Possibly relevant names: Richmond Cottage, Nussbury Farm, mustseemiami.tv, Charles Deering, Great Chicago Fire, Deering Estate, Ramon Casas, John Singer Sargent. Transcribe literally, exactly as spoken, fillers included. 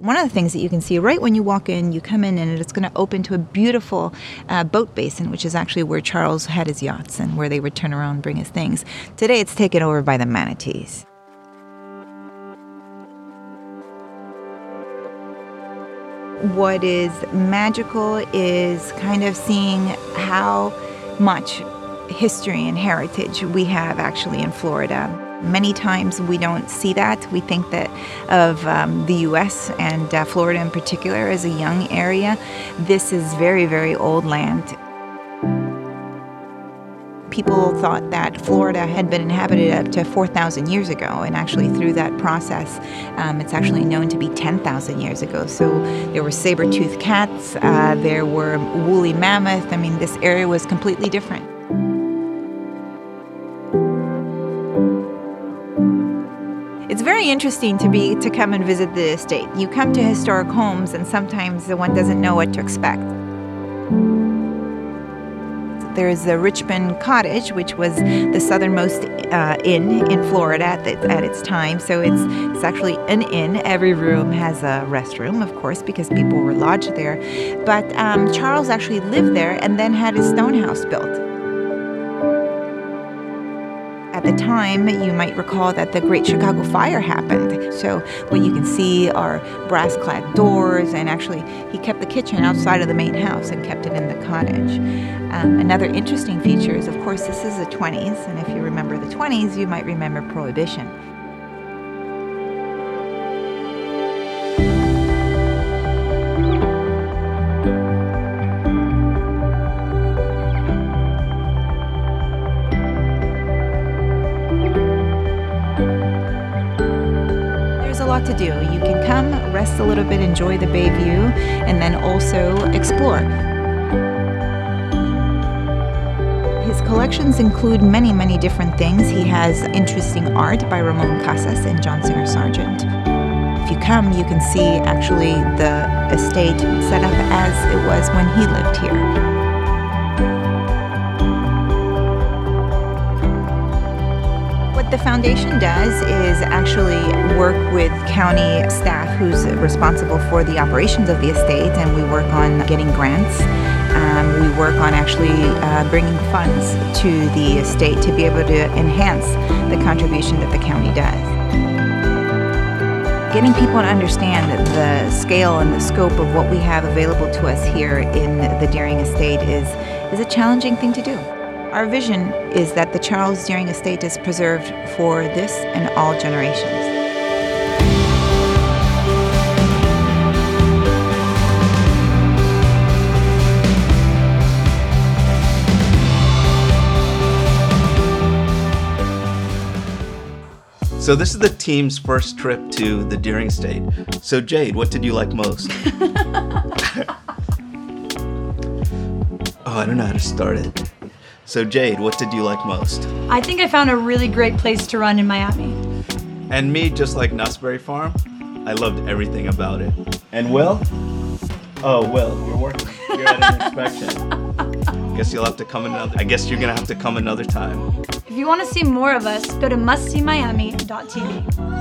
One of the things that you can see right when you walk in, you come in and it's going to open to a beautiful uh, boat basin, which is actually where Charles had his yachts and where they would turn around and bring his things. Today it's taken over by the manatees. What is magical is kind of seeing how much history and heritage we have actually in Florida. Many times we don't see that. We think that of um, the U S and uh, Florida in particular as a young area. This is very, very old land. People thought that Florida had been inhabited up to four thousand years ago, and actually through that process, um, it's actually known to be ten thousand years ago. So there were saber-toothed cats, uh, there were woolly mammoth. I mean, this area was completely different. It's very interesting to be to come and visit the estate. You come to historic homes and sometimes the one doesn't know what to expect. There is the Richmond Cottage, which was the southernmost uh, inn in Florida at, the, at its time. So it's, it's actually an inn. Every room has a restroom, of course, because people were lodged there. But um, Charles actually lived there and then had his stone house built. At the time, you might recall that the Great Chicago Fire happened. So what you can see are brass-clad doors, and actually he kept the kitchen outside of the main house and kept it in the cottage. Um, another interesting feature is, of course, this is the twenties, and if you remember the twenties, you might remember Prohibition. To do. You can come, rest a little bit, enjoy the bay view, and then also explore. His collections include many, many different things. He has interesting art by Ramon Casas and John Singer Sargent. If you come, you can see actually the estate set up as it was when he lived here. What the foundation does is actually work with county staff who's responsible for the operations of the estate, and we work on getting grants. Um, we work on actually uh, bringing funds to the estate to be able to enhance the contribution that the county does. Getting people to understand the scale and the scope of what we have available to us here in the Deering Estate is, is a challenging thing to do. Our vision is that the Charles Deering Estate is preserved for this and all generations. So this is the team's first trip to the Deering Estate. So Jade, what did you like most? Oh, I don't know how to start it. So Jade, what did you like most? I think I found a really great place to run in Miami. And me, just like Nussbury Farm, I loved everything about it. And Will? Oh, Will, you're working. You're at an inspection. Guess you'll have to come another. I guess you're gonna have to come another time. If you want to see more of us, go to must see miami dot t v.